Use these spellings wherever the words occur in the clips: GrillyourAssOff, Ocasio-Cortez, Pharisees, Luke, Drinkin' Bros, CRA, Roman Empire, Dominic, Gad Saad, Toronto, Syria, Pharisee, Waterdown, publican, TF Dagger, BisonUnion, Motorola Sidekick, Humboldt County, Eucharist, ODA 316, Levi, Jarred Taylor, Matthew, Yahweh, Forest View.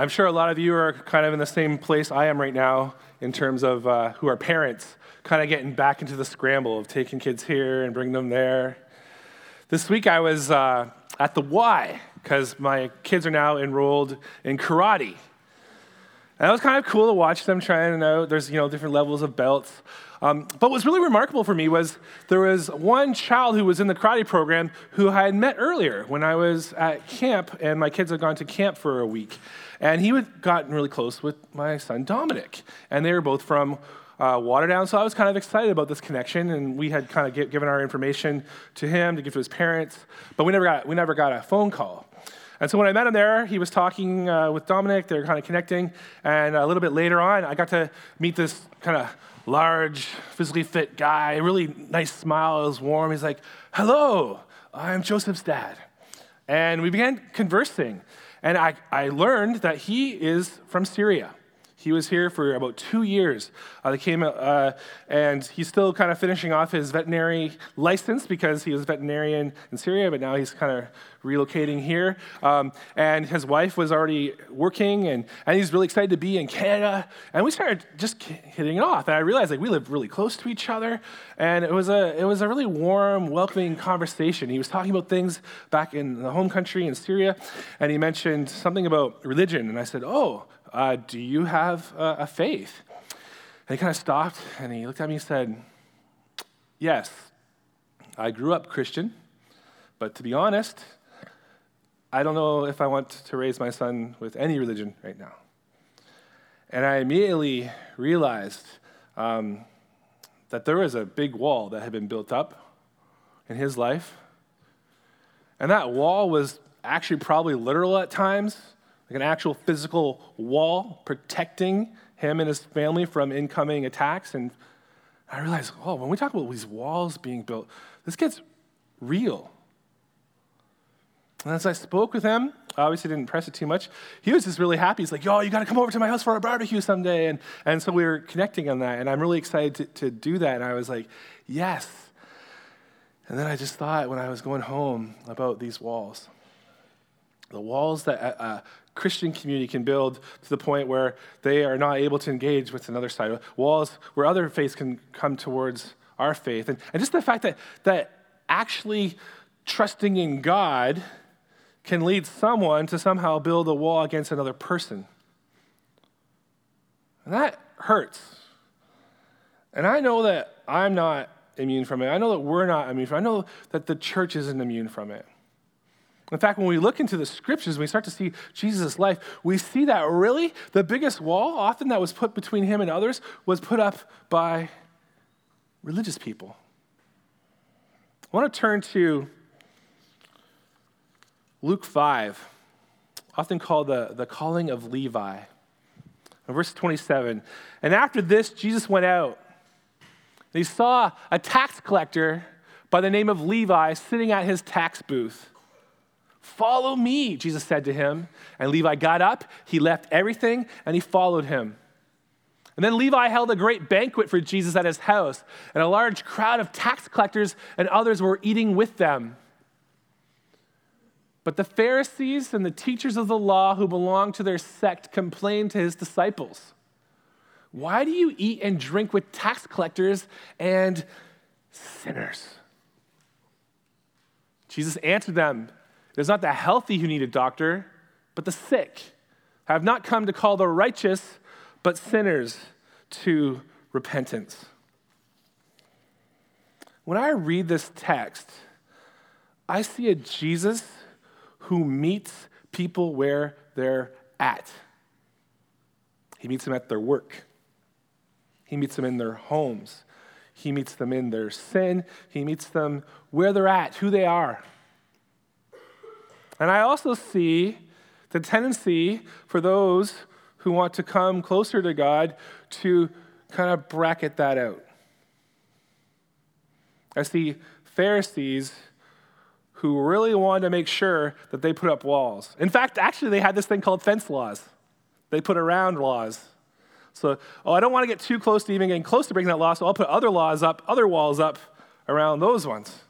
I'm sure a lot of you are kind of in the same place I am right now in terms of who are parents, kind of getting back into the scramble of taking kids here and bringing them there. This week I was at the Y because my kids are now enrolled in karate. And it was kind of cool to watch them trying out. There's, different levels of belts. But what's really remarkable for me was there was one child who was in the karate program who I had met earlier when I was at camp, and my kids had gone to camp for a week. And he had gotten really close with my son, Dominic. And they were both from Waterdown, so I was kind of excited about this connection, and we had kind of given our information to him to give to his parents, but we never got a phone call. And so when I met him there, he was talking with Dominic. They were kind of connecting, and a little bit later on, I got to meet this kind of large, physically fit guy, really nice smile, it was warm. He's like, "Hello, I'm Joseph's dad." And we began conversing, and I learned that he is from Syria. He was here for about 2 years. And he's still kind of finishing off his veterinary license because he was a veterinarian in Syria, but now he's kind of relocating here. And his wife was already working, and he's really excited to be in Canada. And we started just hitting it off. And I realized we live really close to each other, and it was a really warm, welcoming conversation. He was talking about things back in the home country in Syria, and he mentioned something about religion. And I said, do you have a faith? And he kind of stopped, and he looked at me and said, "Yes, I grew up Christian, but to be honest, I don't know if I want to raise my son with any religion right now." And I immediately realized that there was a big wall that had been built up in his life, and that wall was actually probably literal at times, like an actual physical wall protecting him and his family from incoming attacks. And I realized, when we talk about these walls being built, this gets real. And as I spoke with him, I obviously didn't press it too much, he was just really happy. He's like, "You got to come over to my house for a barbecue someday." And so we were connecting on that, and I'm really excited to do that. And I was like, yes. And then I just thought when I was going home about these walls, the walls that Christian community can build to the point where they are not able to engage with another side. Walls where other faiths can come towards our faith. And just the fact that actually trusting in God can lead someone to somehow build a wall against another person. And that hurts. And I know that I'm not immune from it. I know that we're not immune from it. I know that the church isn't immune from it. In fact, when we look into the scriptures and we start to see Jesus' life, we see that really the biggest wall often that was put between him and others was put up by religious people. I want to turn to Luke 5, often called the calling of Levi, in verse 27. "And after this, Jesus went out, and he saw a tax collector by the name of Levi sitting at his tax booth. 'Follow me,' Jesus said to him. And Levi got up, he left everything, and he followed him. And then Levi held a great banquet for Jesus at his house, and a large crowd of tax collectors and others were eating with them. But the Pharisees and the teachers of the law who belonged to their sect complained to his disciples, 'Why do you eat and drink with tax collectors and sinners?' Jesus answered them, 'It is not the healthy who need a doctor, but the sick. I have not come to call the righteous, but sinners to repentance.'" When I read this text, I see a Jesus who meets people where they're at. He meets them at their work. He meets them in their homes. He meets them in their sin. He meets them where they're at, who they are. And I also see the tendency for those who want to come closer to God to kind of bracket that out. I see Pharisees who really wanted to make sure that they put up walls. In fact, actually, they had this thing called fence laws. They put around laws. So, I don't want to get too close to even getting close to breaking that law, so I'll put other laws up, other walls up around those ones.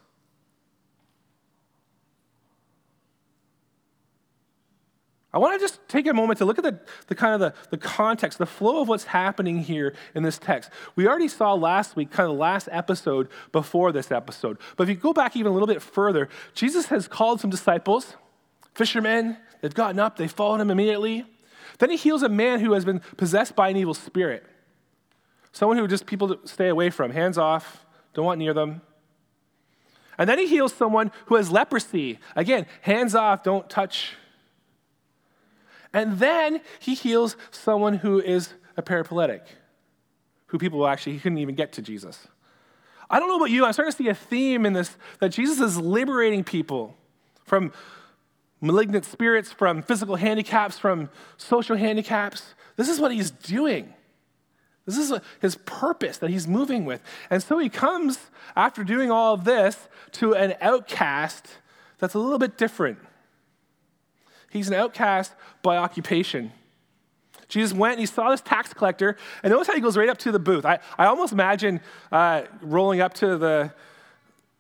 I I want to just take a moment to look at the context, the flow of what's happening here in this text. We already saw last week, kind of the last episode before this episode. But if you go back even a little bit further, Jesus has called some disciples, fishermen. They've gotten up. They followed him immediately. Then he heals a man who has been possessed by an evil spirit. Someone who just people stay away from, hands off, don't want near them. And then he heals someone who has leprosy. Again, hands off, don't touch. And then he heals someone who is a parapletic, who people actually couldn't even get to Jesus. I don't know about you, I'm starting to see a theme in this, that Jesus is liberating people from malignant spirits, from physical handicaps, from social handicaps. This is what he's doing. This is his purpose that he's moving with. And so he comes, after doing all of this, to an outcast that's a little bit different. He's an outcast by occupation. Jesus went and he saw this tax collector, and notice how he goes right up to the booth. I almost imagine rolling up to the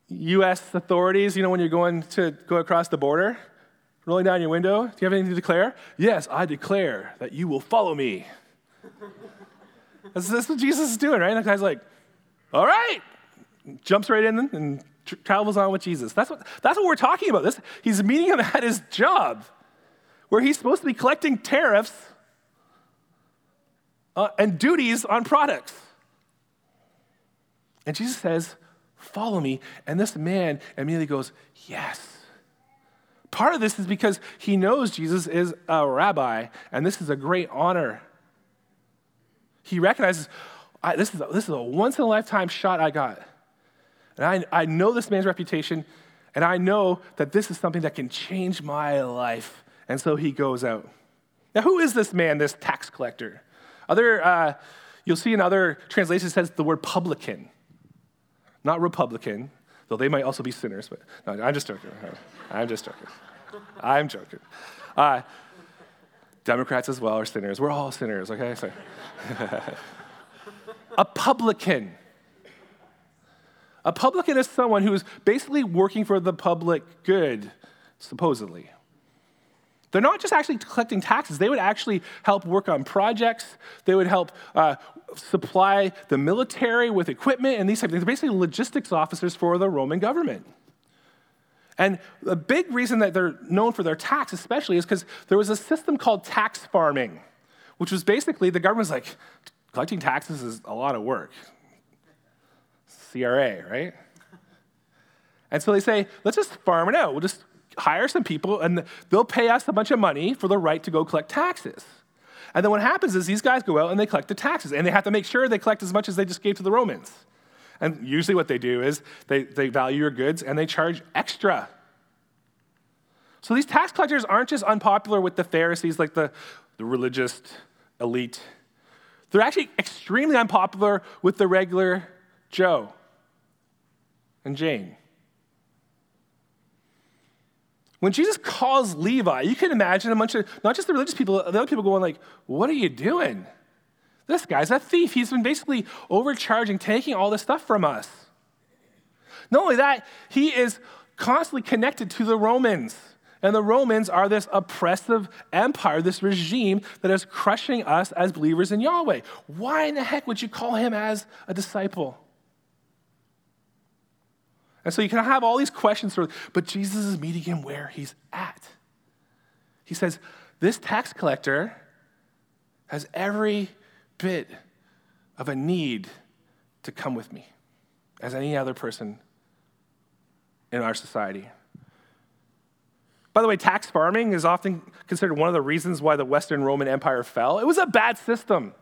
U.S. authorities, you know, when you're going to go across the border, rolling down your window. Do you have anything to declare? Yes, I declare that you will follow me. That's what Jesus is doing, right? And the guy's like, all right, jumps right in and travels on with Jesus. That's what we're talking about. He's meeting him at his job, where he's supposed to be collecting tariffs and duties on products. And Jesus says, follow me. And this man immediately goes, yes. Part of this is because he knows Jesus is a rabbi, and this is a great honor. He recognizes, this is a once-in-a-lifetime shot I got. And I know this man's reputation, and I know that this is something that can change my life. And so he goes out. Now, who is this man, this tax collector? You'll see in other translations it says the word publican, not Republican, though they might also be sinners. But no, I'm just joking. I'm joking. Democrats as well are sinners. We're all sinners, okay? So, a publican. A publican is someone who is basically working for the public good, supposedly. They're not just actually collecting taxes. They would actually help work on projects. They would help supply the military with equipment and these types of things. They're basically logistics officers for the Roman government. And a big reason that they're known for their tax especially is because there was a system called tax farming, which was basically the government's like, collecting taxes is a lot of work. CRA, right? And so they say, let's just farm it out. We'll just hire some people, and they'll pay us a bunch of money for the right to go collect taxes. And then what happens is these guys go out and they collect the taxes, and they have to make sure they collect as much as they just gave to the Romans. And usually what they do is they value your goods and they charge extra. So these tax collectors aren't just unpopular with the Pharisees, like the religious elite. They're actually extremely unpopular with the regular Joe and Jane. When Jesus calls Levi, you can imagine a bunch of, not just the religious people, the other people going like, what are you doing? This guy's a thief. He's been basically overcharging, taking all this stuff from us. Not only that, he is constantly connected to the Romans. And the Romans are this oppressive empire, this regime that is crushing us as believers in Yahweh. Why in the heck would you call him as a disciple? And so you can have all these questions, but Jesus is meeting him where he's at. He says, this tax collector has every bit of a need to come with me as any other person in our society. By the way, tax farming is often considered one of the reasons why the Western Roman Empire fell. It was a bad system.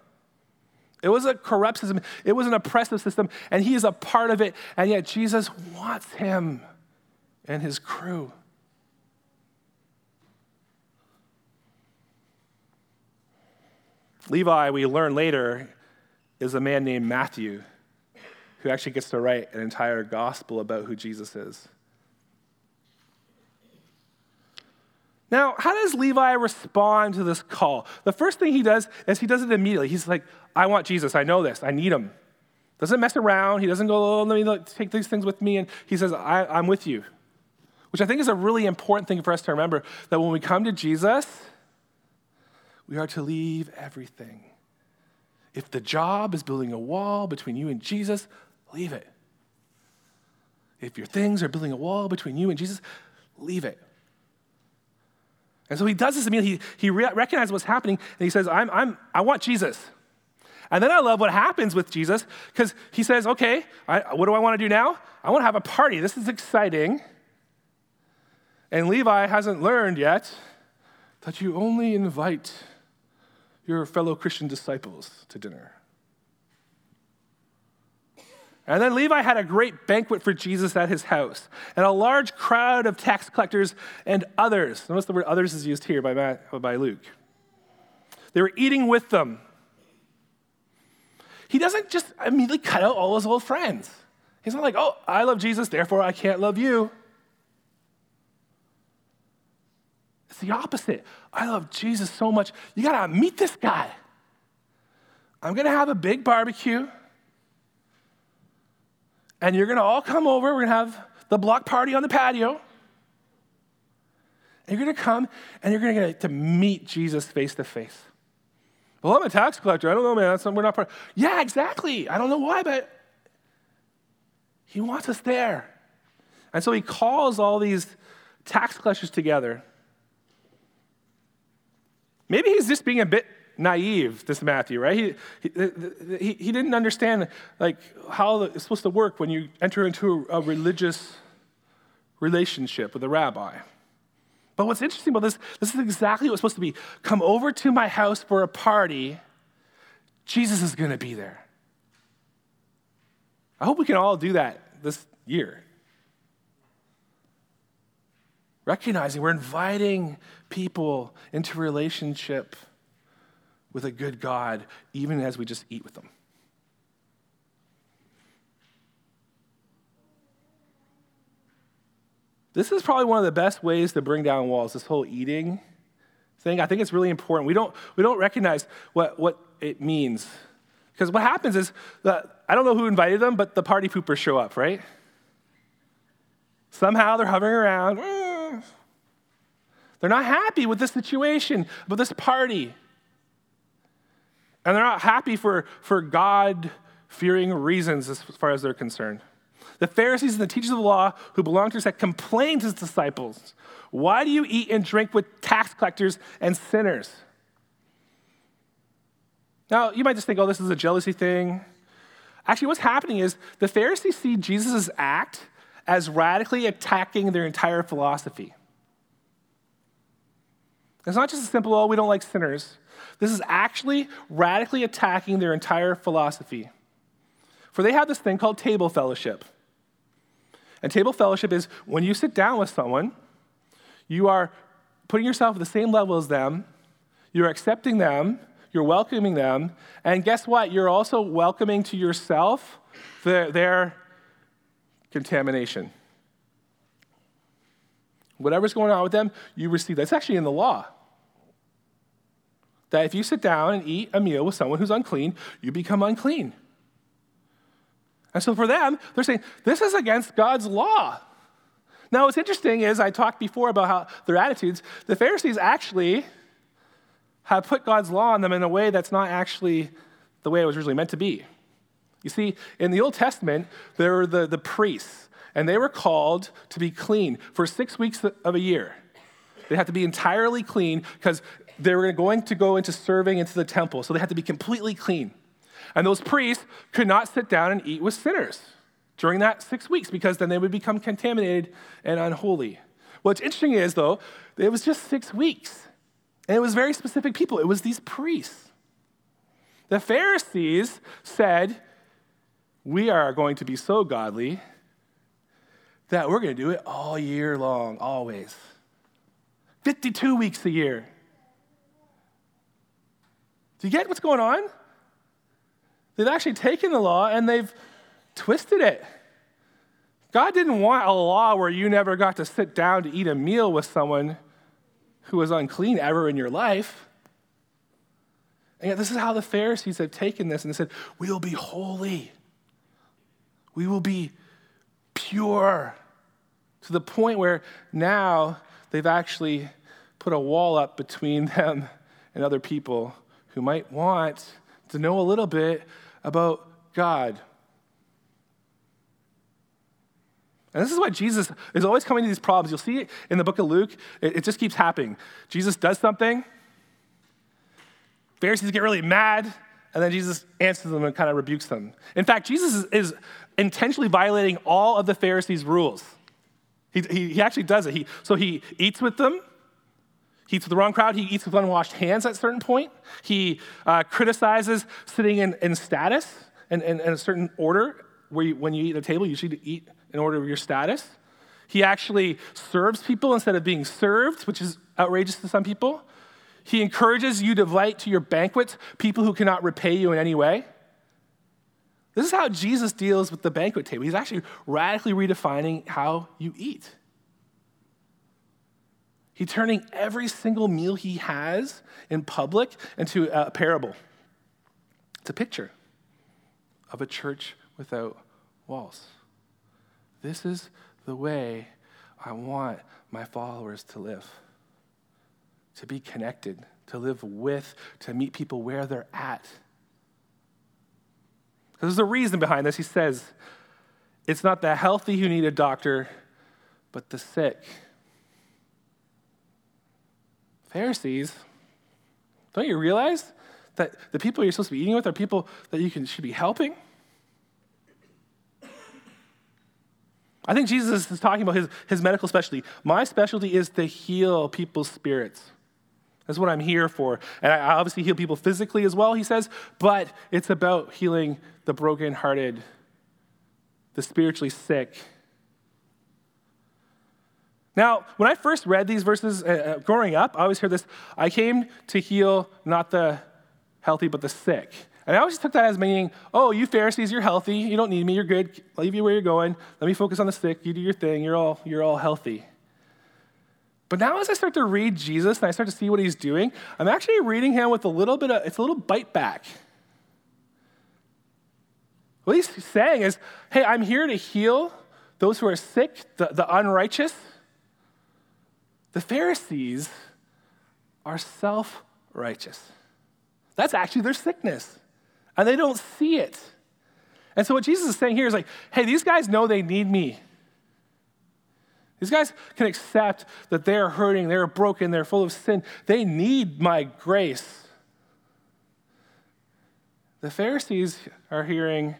It was a corrupt system. It was an oppressive system, and he is a part of it, and yet Jesus wants him and his crew. Levi, we learn later, is a man named Matthew who actually gets to write an entire gospel about who Jesus is. Now, how does Levi respond to this call? The first thing he does is he does it immediately. He's like, I want Jesus. I know this. I need him. Doesn't mess around. He doesn't go, let me take these things with me. And he says, I'm with you, which I think is a really important thing for us to remember, that when we come to Jesus, we are to leave everything. If the job is building a wall between you and Jesus, leave it. If your things are building a wall between you and Jesus, leave it. And so he does this immediately. He recognizes what's happening, and he says, I want Jesus. And then I love what happens with Jesus, because he says, okay, what do I want to do now? I want to have a party. This is exciting. And Levi hasn't learned yet that you only invite your fellow Christian disciples to dinner. And then Levi had a great banquet for Jesus at his house, and a large crowd of tax collectors and others. Notice the word others is used here by Luke. They were eating with them. He doesn't just immediately cut out all his old friends. He's not like, oh, I love Jesus, therefore I can't love you. It's the opposite. I love Jesus so much. You gotta meet this guy. I'm gonna have a big barbecue, and you're gonna all come over. We're gonna have the block party on the patio. And you're gonna come, and you're gonna get to meet Jesus face to face. Well, I'm a tax collector. I don't know, man. We're not part of... Yeah, exactly. I don't know why, but he wants us there. And so he calls all these tax collectors together. Maybe he's just being a bit naive, this Matthew, right? He didn't understand like how it's supposed to work when you enter into a religious relationship with a rabbi. But what's interesting about this is exactly what's supposed to be. Come over to my house for a party. Jesus is going to be there. I hope we can all do that this year. Recognizing we're inviting people into relationship with a good God, even as we just eat with them. This is probably one of the best ways to bring down walls, this whole eating thing. I think it's really important. We don't recognize what it means. Because what happens is, I don't know who invited them, but the party poopers show up, right? Somehow they're hovering around. They're not happy with this situation, with this party. And they're not happy for God-fearing reasons as far as they're concerned. The Pharisees and the teachers of the law who belonged to his sect complained to his disciples, why do you eat and drink with tax collectors and sinners? Now, you might just think, oh, this is a jealousy thing. Actually, what's happening is the Pharisees see Jesus' act as radically attacking their entire philosophy. It's not just a simple, oh, we don't like sinners. This is actually radically attacking their entire philosophy. For they have this thing called table fellowship. And table fellowship is when you sit down with someone, you are putting yourself at the same level as them, you're accepting them, you're welcoming them, and guess what? You're also welcoming to yourself their contamination. Whatever's going on with them, you receive that. It's actually in the law. That if you sit down and eat a meal with someone who's unclean, you become unclean. And so for them, they're saying, this is against God's law. Now, what's interesting is I talked before about how their attitudes, the Pharisees actually have put God's law on them in a way that's not actually the way it was originally meant to be. You see, in the Old Testament, there were the priests, and they were called to be clean for 6 weeks of a year. They had to be entirely clean because they were going to go into serving into the temple, so they had to be completely clean. And those priests could not sit down and eat with sinners during that 6 weeks because then they would become contaminated and unholy. What's interesting is, though, it was just 6 weeks. And it was very specific people. It was these priests. The Pharisees said, we are going to be so godly that we're going to do it all year long, always. 52 weeks a year. Do you get what's going on? They've actually taken the law and they've twisted it. God didn't want a law where you never got to sit down to eat a meal with someone who was unclean ever in your life. And yet this is how the Pharisees have taken this and they said, we will be holy. We will be pure. To the point where now they've actually put a wall up between them and other people who might want to know a little bit about God. And this is why Jesus is always coming to these problems. You'll see it in the book of Luke. It just keeps happening. Jesus does something. Pharisees get really mad. And then Jesus answers them and kind of rebukes them. In fact, Jesus is intentionally violating all of the Pharisees' rules. He actually does it. So he eats with them. He eats with the wrong crowd. He eats with unwashed hands at a certain point. He criticizes sitting in status and a certain order where when you eat at a table, you should eat in order of your status. He actually serves people instead of being served, which is outrageous to some people. He encourages you to invite to your banquets people who cannot repay you in any way. This is how Jesus deals with the banquet table. He's actually radically redefining how you eat. He's turning every single meal he has in public into a parable. It's a picture of a church without walls. This is the way I want my followers to live. To be connected, to live with, to meet people where they're at. There's a reason behind this. He says, it's not the healthy who need a doctor, but the sick. Pharisees, don't you realize that the people you're supposed to be eating with are people that you should be helping? I think Jesus is talking about his medical specialty. My specialty is to heal people's spirits. That's what I'm here for. And I obviously heal people physically as well, he says, but it's about healing the brokenhearted, the spiritually sick. Now, when I first read these verses growing up, I always heard this, I came to heal not the healthy, but the sick. And I always took that as meaning, oh, you Pharisees, you're healthy. You don't need me. You're good. I'll leave you where you're going. Let me focus on the sick. You do your thing. You're all healthy. But now as I start to read Jesus and I start to see what he's doing, I'm actually reading him with it's a little bite back. What he's saying is, hey, I'm here to heal those who are sick, the unrighteous. The Pharisees are self-righteous. That's actually their sickness. And they don't see it. And so what Jesus is saying here is like, hey, these guys know they need me. These guys can accept that they're hurting, they're broken, they're full of sin. They need my grace. The Pharisees are hearing,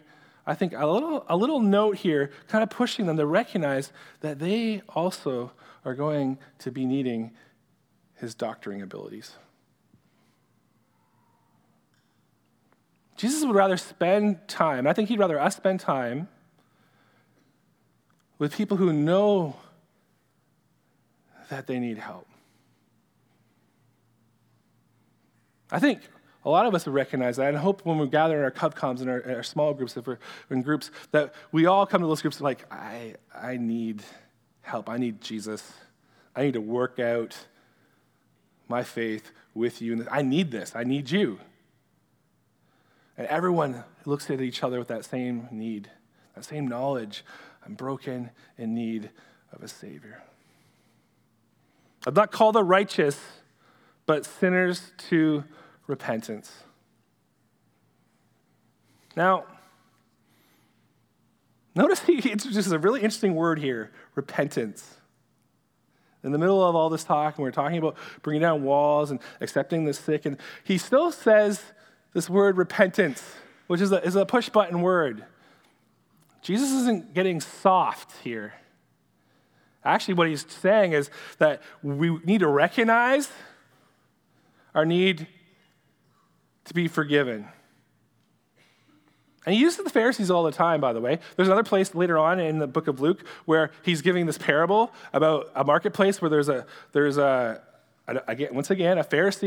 I think, a little note here, kind of pushing them to recognize that they also are going to be needing his doctoring abilities. Jesus would rather spend time, I think he'd rather us spend time with people who know that they need help. I think a lot of us would recognize that, and I hope when we gather in our cub comms and our small groups, if we're in groups, that we all come to those groups like, I need help, I need Jesus. I need to work out my faith with you. I need this, I need you. And everyone looks at each other with that same need, that same knowledge. I'm broken, in need of a Savior. I'm not called the righteous, but sinners to repentance. Now, notice he introduces a really interesting word here, repentance. In the middle of all this talk, and we're talking about bringing down walls and accepting the sick, and he still says this word repentance, which is a push-button word. Jesus isn't getting soft here. Actually, what he's saying is that we need to recognize our need to be forgiven. And he uses the Pharisees all the time, by the way. There's another place later on in the book of Luke where he's giving this parable about a marketplace where there's a Pharisee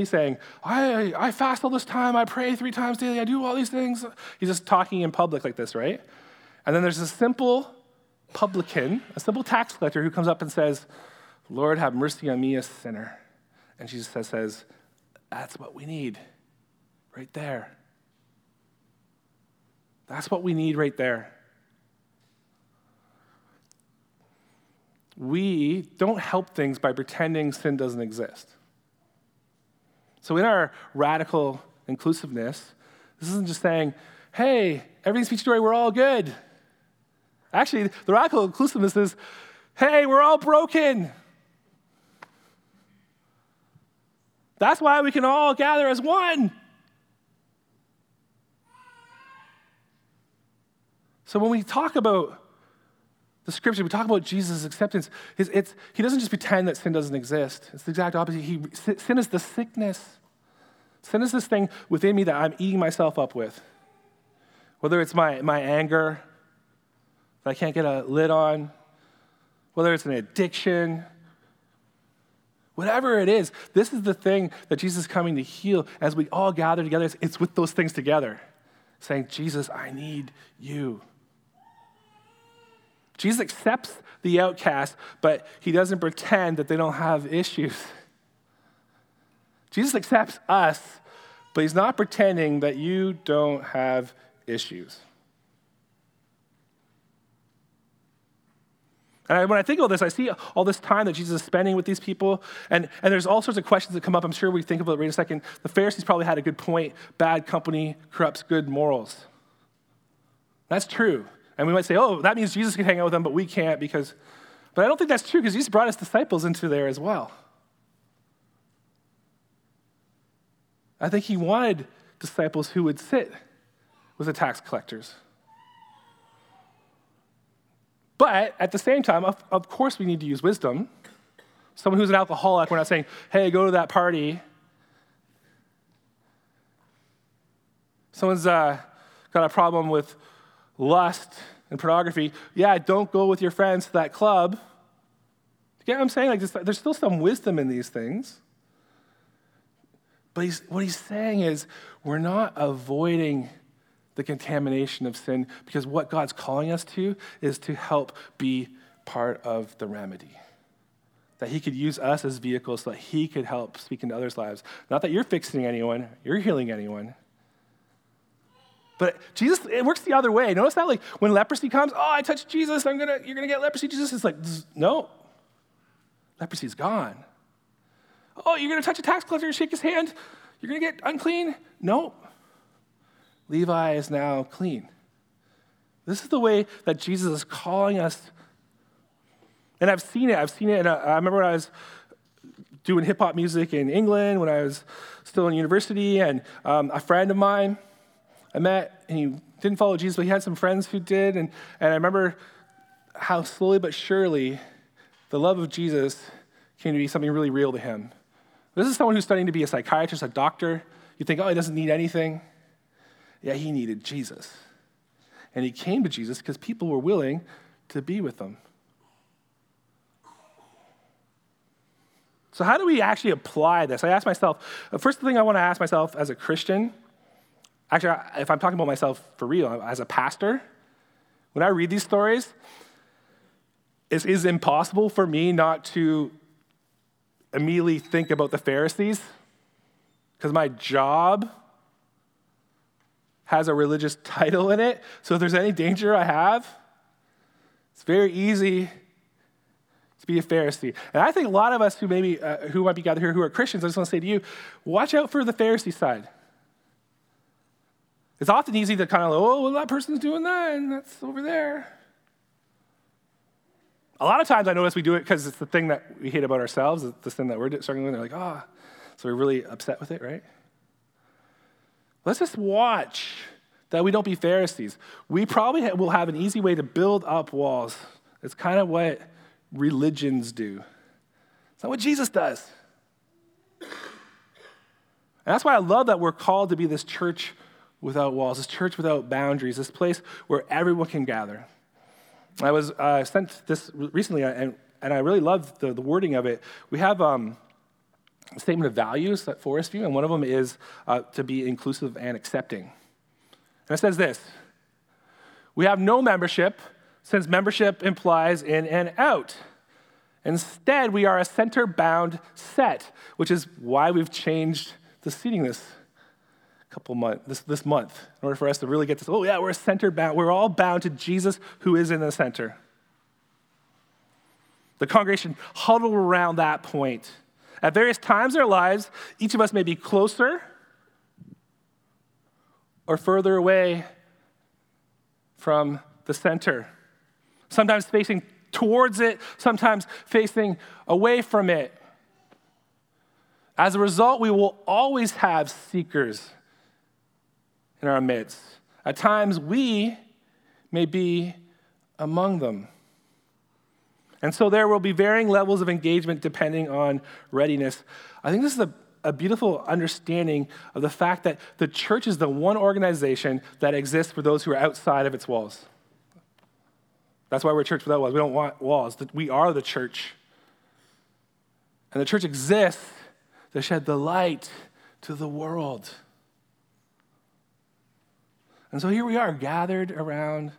saying, I fast all this time, I pray 3 times daily, I do all these things. He's just talking in public like this, right? And then there's a simple publican, a simple tax collector who comes up and says, Lord, have mercy on me, a sinner. And Jesus says, that's what we need right there. That's what we need right there. We don't help things by pretending sin doesn't exist. So in our radical inclusiveness, this isn't just saying, hey, everything's peachy-dory, we're all good. Actually, the radical inclusiveness is, hey, we're all broken. That's why we can all gather as one. So when we talk about the scripture, we talk about Jesus' acceptance, he doesn't just pretend that sin doesn't exist. It's the exact opposite. Sin is the sickness. Sin is this thing within me that I'm eating myself up with. Whether it's my anger that I can't get a lid on, whether it's an addiction, whatever it is, this is the thing that Jesus is coming to heal. As we all gather together, it's with those things together, saying, Jesus, I need you. Jesus accepts the outcast, but he doesn't pretend that they don't have issues. Jesus accepts us, but he's not pretending that you don't have issues. And when I think about this, I see all this time that Jesus is spending with these people, and there's all sorts of questions that come up. I'm sure we think about it right in a second. The Pharisees probably had a good point. Bad company corrupts good morals. That's true. And we might say, oh, that means Jesus can hang out with them, but we can't because... But I don't think that's true, because Jesus brought his disciples into there as well. I think he wanted disciples who would sit with the tax collectors. But at the same time, of course we need to use wisdom. Someone who's an alcoholic, we're not saying, hey, go to that party. Someone's got a problem with lust and pornography. Yeah, don't go with your friends to that club. You get what I'm saying? There's still some wisdom in these things. But what he's saying is, we're not avoiding the contamination of sin, because what God's calling us to is to help be part of the remedy. That he could use us as vehicles so that he could help speak into others' lives. Not that you're fixing anyone, you're healing anyone. But Jesus, it works the other way. Notice that, like, when leprosy comes, oh, I touched Jesus, you're gonna get leprosy, Jesus. It's like, no, leprosy's gone. Oh, you're gonna touch a tax collector and shake his hand, you're gonna get unclean? No. Levi is now clean. This is the way that Jesus is calling us. And I've seen it. And I remember when I was doing hip-hop music in England, when I was still in university, and a friend of mine I met, and he didn't follow Jesus, but he had some friends who did. And I remember how slowly but surely the love of Jesus came to be something really real to him. This is someone who's studying to be a psychiatrist, a doctor. You think, oh, he doesn't need anything. Yeah, he needed Jesus. And he came to Jesus because people were willing to be with him. So how do we actually apply this? I asked myself, the first thing I want to ask myself as a Christian, actually, if I'm talking about myself for real, as a pastor, when I read these stories, it is impossible for me not to immediately think about the Pharisees, because my job has a religious title in it. So if there's any danger I have, it's very easy to be a Pharisee. And I think a lot of us who maybe who might be gathered here who are Christians, I just want to say to you, watch out for the Pharisee side. It's often easy to kind of, oh, well, that person's doing that, and that's over there. A lot of times I notice we do it because it's the thing that we hate about ourselves, it's the sin that we're struggling with, and they're like, ah, oh. So we're really upset with it, right? Let's just watch that we don't be Pharisees. We probably will have an easy way to build up walls. It's kind of what religions do. It's not what Jesus does. And that's why I love that we're called to be this church without walls, this church without boundaries, this place where everyone can gather. I was sent this recently, and I really loved the wording of it. We have... statement of values at Forest View, and one of them is to be inclusive and accepting. And it says this: we have no membership, since membership implies in and out. Instead, we are a center-bound set, which is why we've changed the seating this month, in order for us to really get this. Oh yeah, we're center-bound. We're all bound to Jesus, who is in the center. The congregation huddled around that point. At various times in our lives, each of us may be closer or further away from the center. Sometimes facing towards it, sometimes facing away from it. As a result, we will always have seekers in our midst. At times, we may be among them. And so there will be varying levels of engagement depending on readiness. I think this is a beautiful understanding of the fact that the church is the one organization that exists for those who are outside of its walls. That's why we're a church without walls. We don't want walls. We are the church. And the church exists to shed the light to the world. And so here we are, gathered around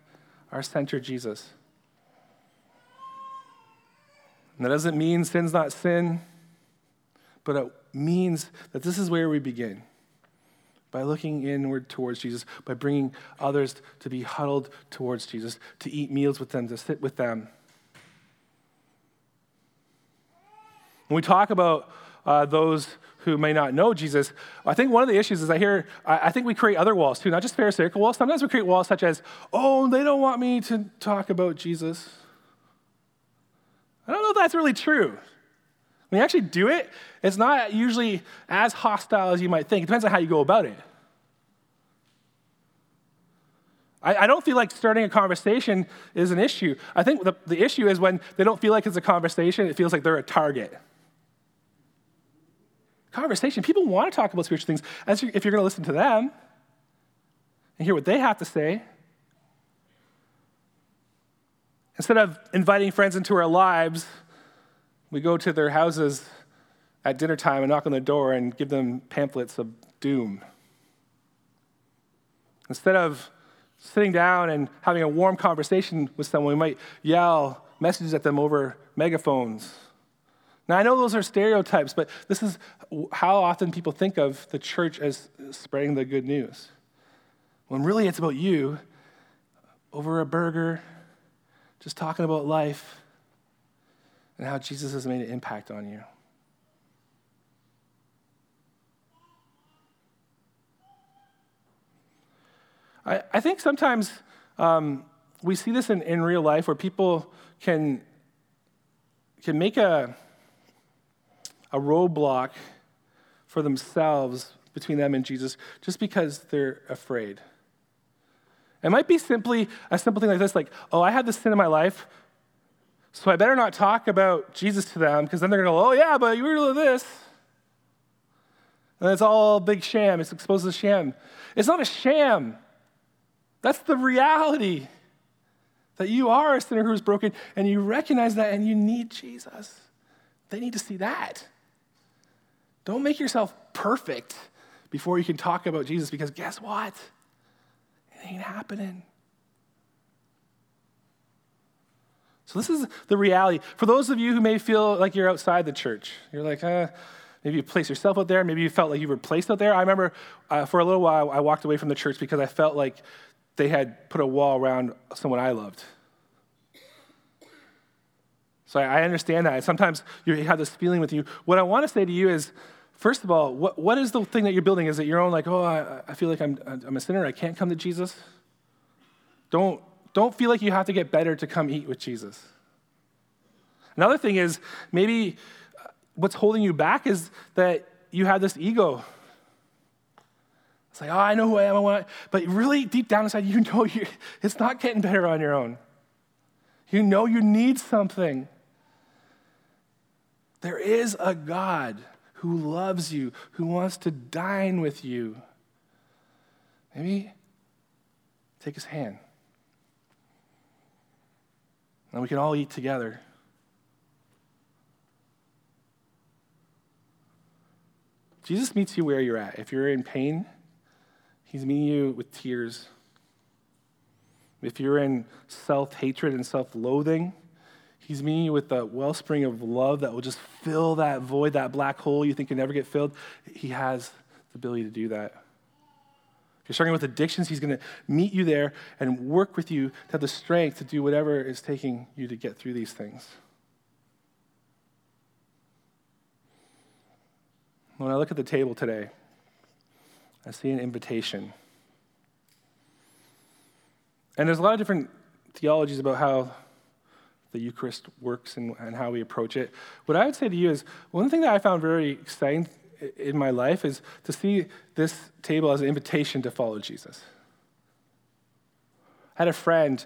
our center, Jesus. And that doesn't mean sin's not sin, but it means that this is where we begin, by looking inward towards Jesus, by bringing others to be huddled towards Jesus, to eat meals with them, to sit with them. When we talk about those who may not know Jesus, I think one of the issues is I think we create other walls too, not just Pharisaical walls. Sometimes we create walls such as, oh, they don't want me to talk about Jesus. I don't know if that's really true. When you actually do it, it's not usually as hostile as you might think. It depends on how you go about it. I don't feel like starting a conversation is an issue. I think the issue is when they don't feel like it's a conversation, it feels like they're a target. Conversation. People want to talk about spiritual things. As if you're going to listen to them and hear what they have to say, instead of inviting friends into our lives, we go to their houses at dinner time and knock on their door and give them pamphlets of doom. Instead of sitting down and having a warm conversation with someone, we might yell messages at them over megaphones. Now, I know those are stereotypes, but this is how often people think of the church as spreading the good news, when really it's about you over a burger, just talking about life and how Jesus has made an impact on you. I think sometimes we see this in real life where people can make a roadblock for themselves between them and Jesus just because they're afraid. It might be simply a simple thing like this, like, oh, I had this sin in my life, so I better not talk about Jesus to them, because then they're going to go, oh, yeah, but you were doing this. And it's all big sham. It's exposed as sham. It's not a sham. That's the reality, that you are a sinner who is broken, and you recognize that, and you need Jesus. They need to see that. Don't make yourself perfect before you can talk about Jesus, because guess what? It ain't happening. So this is the reality. For those of you who may feel like you're outside the church, you're like, maybe you place yourself out there. Maybe you felt like you were placed out there. I remember for a little while, I walked away from the church because I felt like they had put a wall around someone I loved. So I understand that. And sometimes you have this feeling with you. What I want to say to you is, first of all, what is the thing that you're building? Is it your own, like, oh, I feel like I'm a sinner. I can't come to Jesus. Don't feel like you have to get better to come eat with Jesus. Another thing is, maybe what's holding you back is that you have this ego. It's like, oh, I know who I am. But really, deep down inside, you know it's not getting better on your own. You know you need something. There is a God who loves you, who wants to dine with you. Maybe take his hand, and we can all eat together. Jesus meets you where you're at. If you're in pain, he's meeting you with tears. If you're in self-hatred and self-loathing, he's meeting you with a wellspring of love that will just fill that void, that black hole you think can never get filled. He has the ability to do that. If you're struggling with addictions, he's going to meet you there and work with you to have the strength to do whatever is taking you to get through these things. When I look at the table today, I see an invitation. And there's a lot of different theologies about how the Eucharist works and how we approach it. What I would say to you is, one thing that I found very exciting in my life is to see this table as an invitation to follow Jesus. I had a friend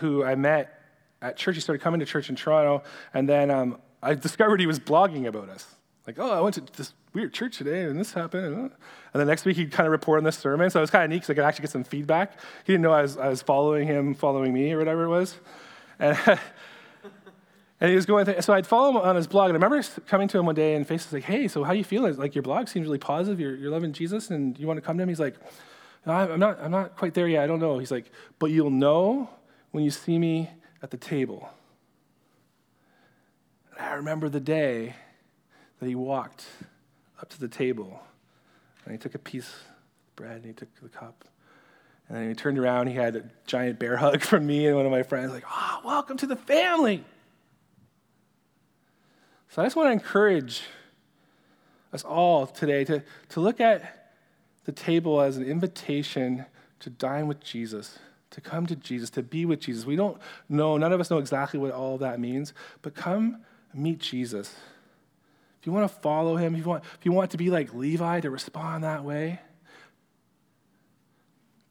who I met at church. He started coming to church in Toronto, and then I discovered he was blogging about us. Like, oh, I went to this weird church today, and this happened. And the next week, he'd kind of report on this sermon. So it was kind of neat because I could actually get some feedback. He didn't know I was following him, following me, or whatever it was. And he was going through, so I'd follow him on his blog, and I remember coming to him one day, and Faith was like, hey, so how do you feel? Like, your blog seems really positive, you're loving Jesus, and you want to come to him? He's like, no, I'm not quite there yet, I don't know. He's like, but you'll know when you see me at the table. And I remember the day that he walked up to the table, and he took a piece of bread, and he took the cup. And then he turned around, he had a giant bear hug from me and one of my friends, like, ah, oh, welcome to the family. So I just want to encourage us all today to look at the table as an invitation to dine with Jesus, to come to Jesus, to be with Jesus. We don't know, none of us know exactly what all of that means, but come meet Jesus. If you want to follow him, if you want to be like Levi, to respond that way,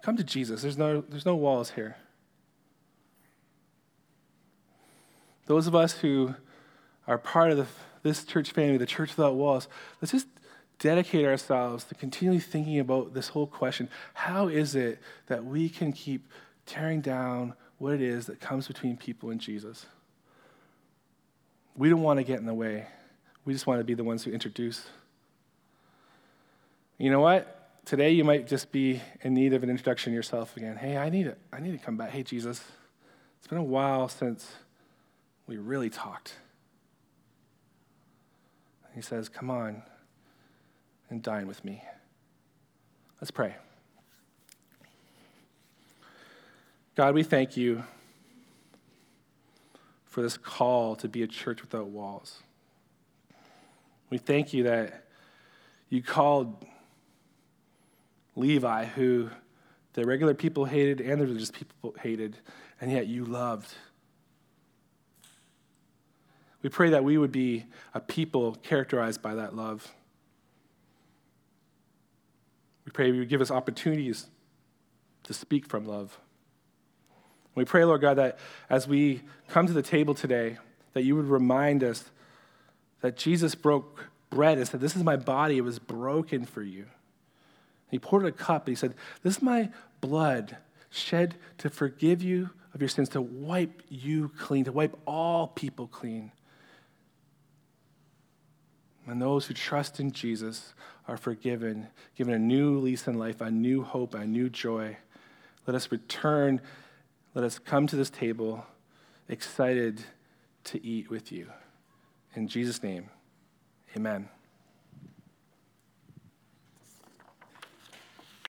come to Jesus. There's no walls here. Those of us who are part of this church family, the church without walls, let's just dedicate ourselves to continually thinking about this whole question. How is it that we can keep tearing down what it is that comes between people and Jesus? We don't want to get in the way. We just want to be the ones who introduce. You know what? Today you might just be in need of an introduction yourself again. Hey, I need to come back. Hey, Jesus, it's been a while since we really talked. And he says, come on and dine with me. Let's pray. God, we thank you for this call to be a church without walls. We thank you that you called Levi, who the regular people hated and the religious people hated, and yet you loved. We pray that we would be a people characterized by that love. We pray you would give us opportunities to speak from love. We pray, Lord God, that as we come to the table today, that you would remind us that Jesus broke bread and said, this is my body, it was broken for you. He poured a cup, and he said, this is my blood shed to forgive you of your sins, to wipe you clean, to wipe all people clean. And those who trust in Jesus are forgiven, given a new lease on life, a new hope, a new joy. Let us return. Let us come to this table excited to eat with you. In Jesus' name, amen.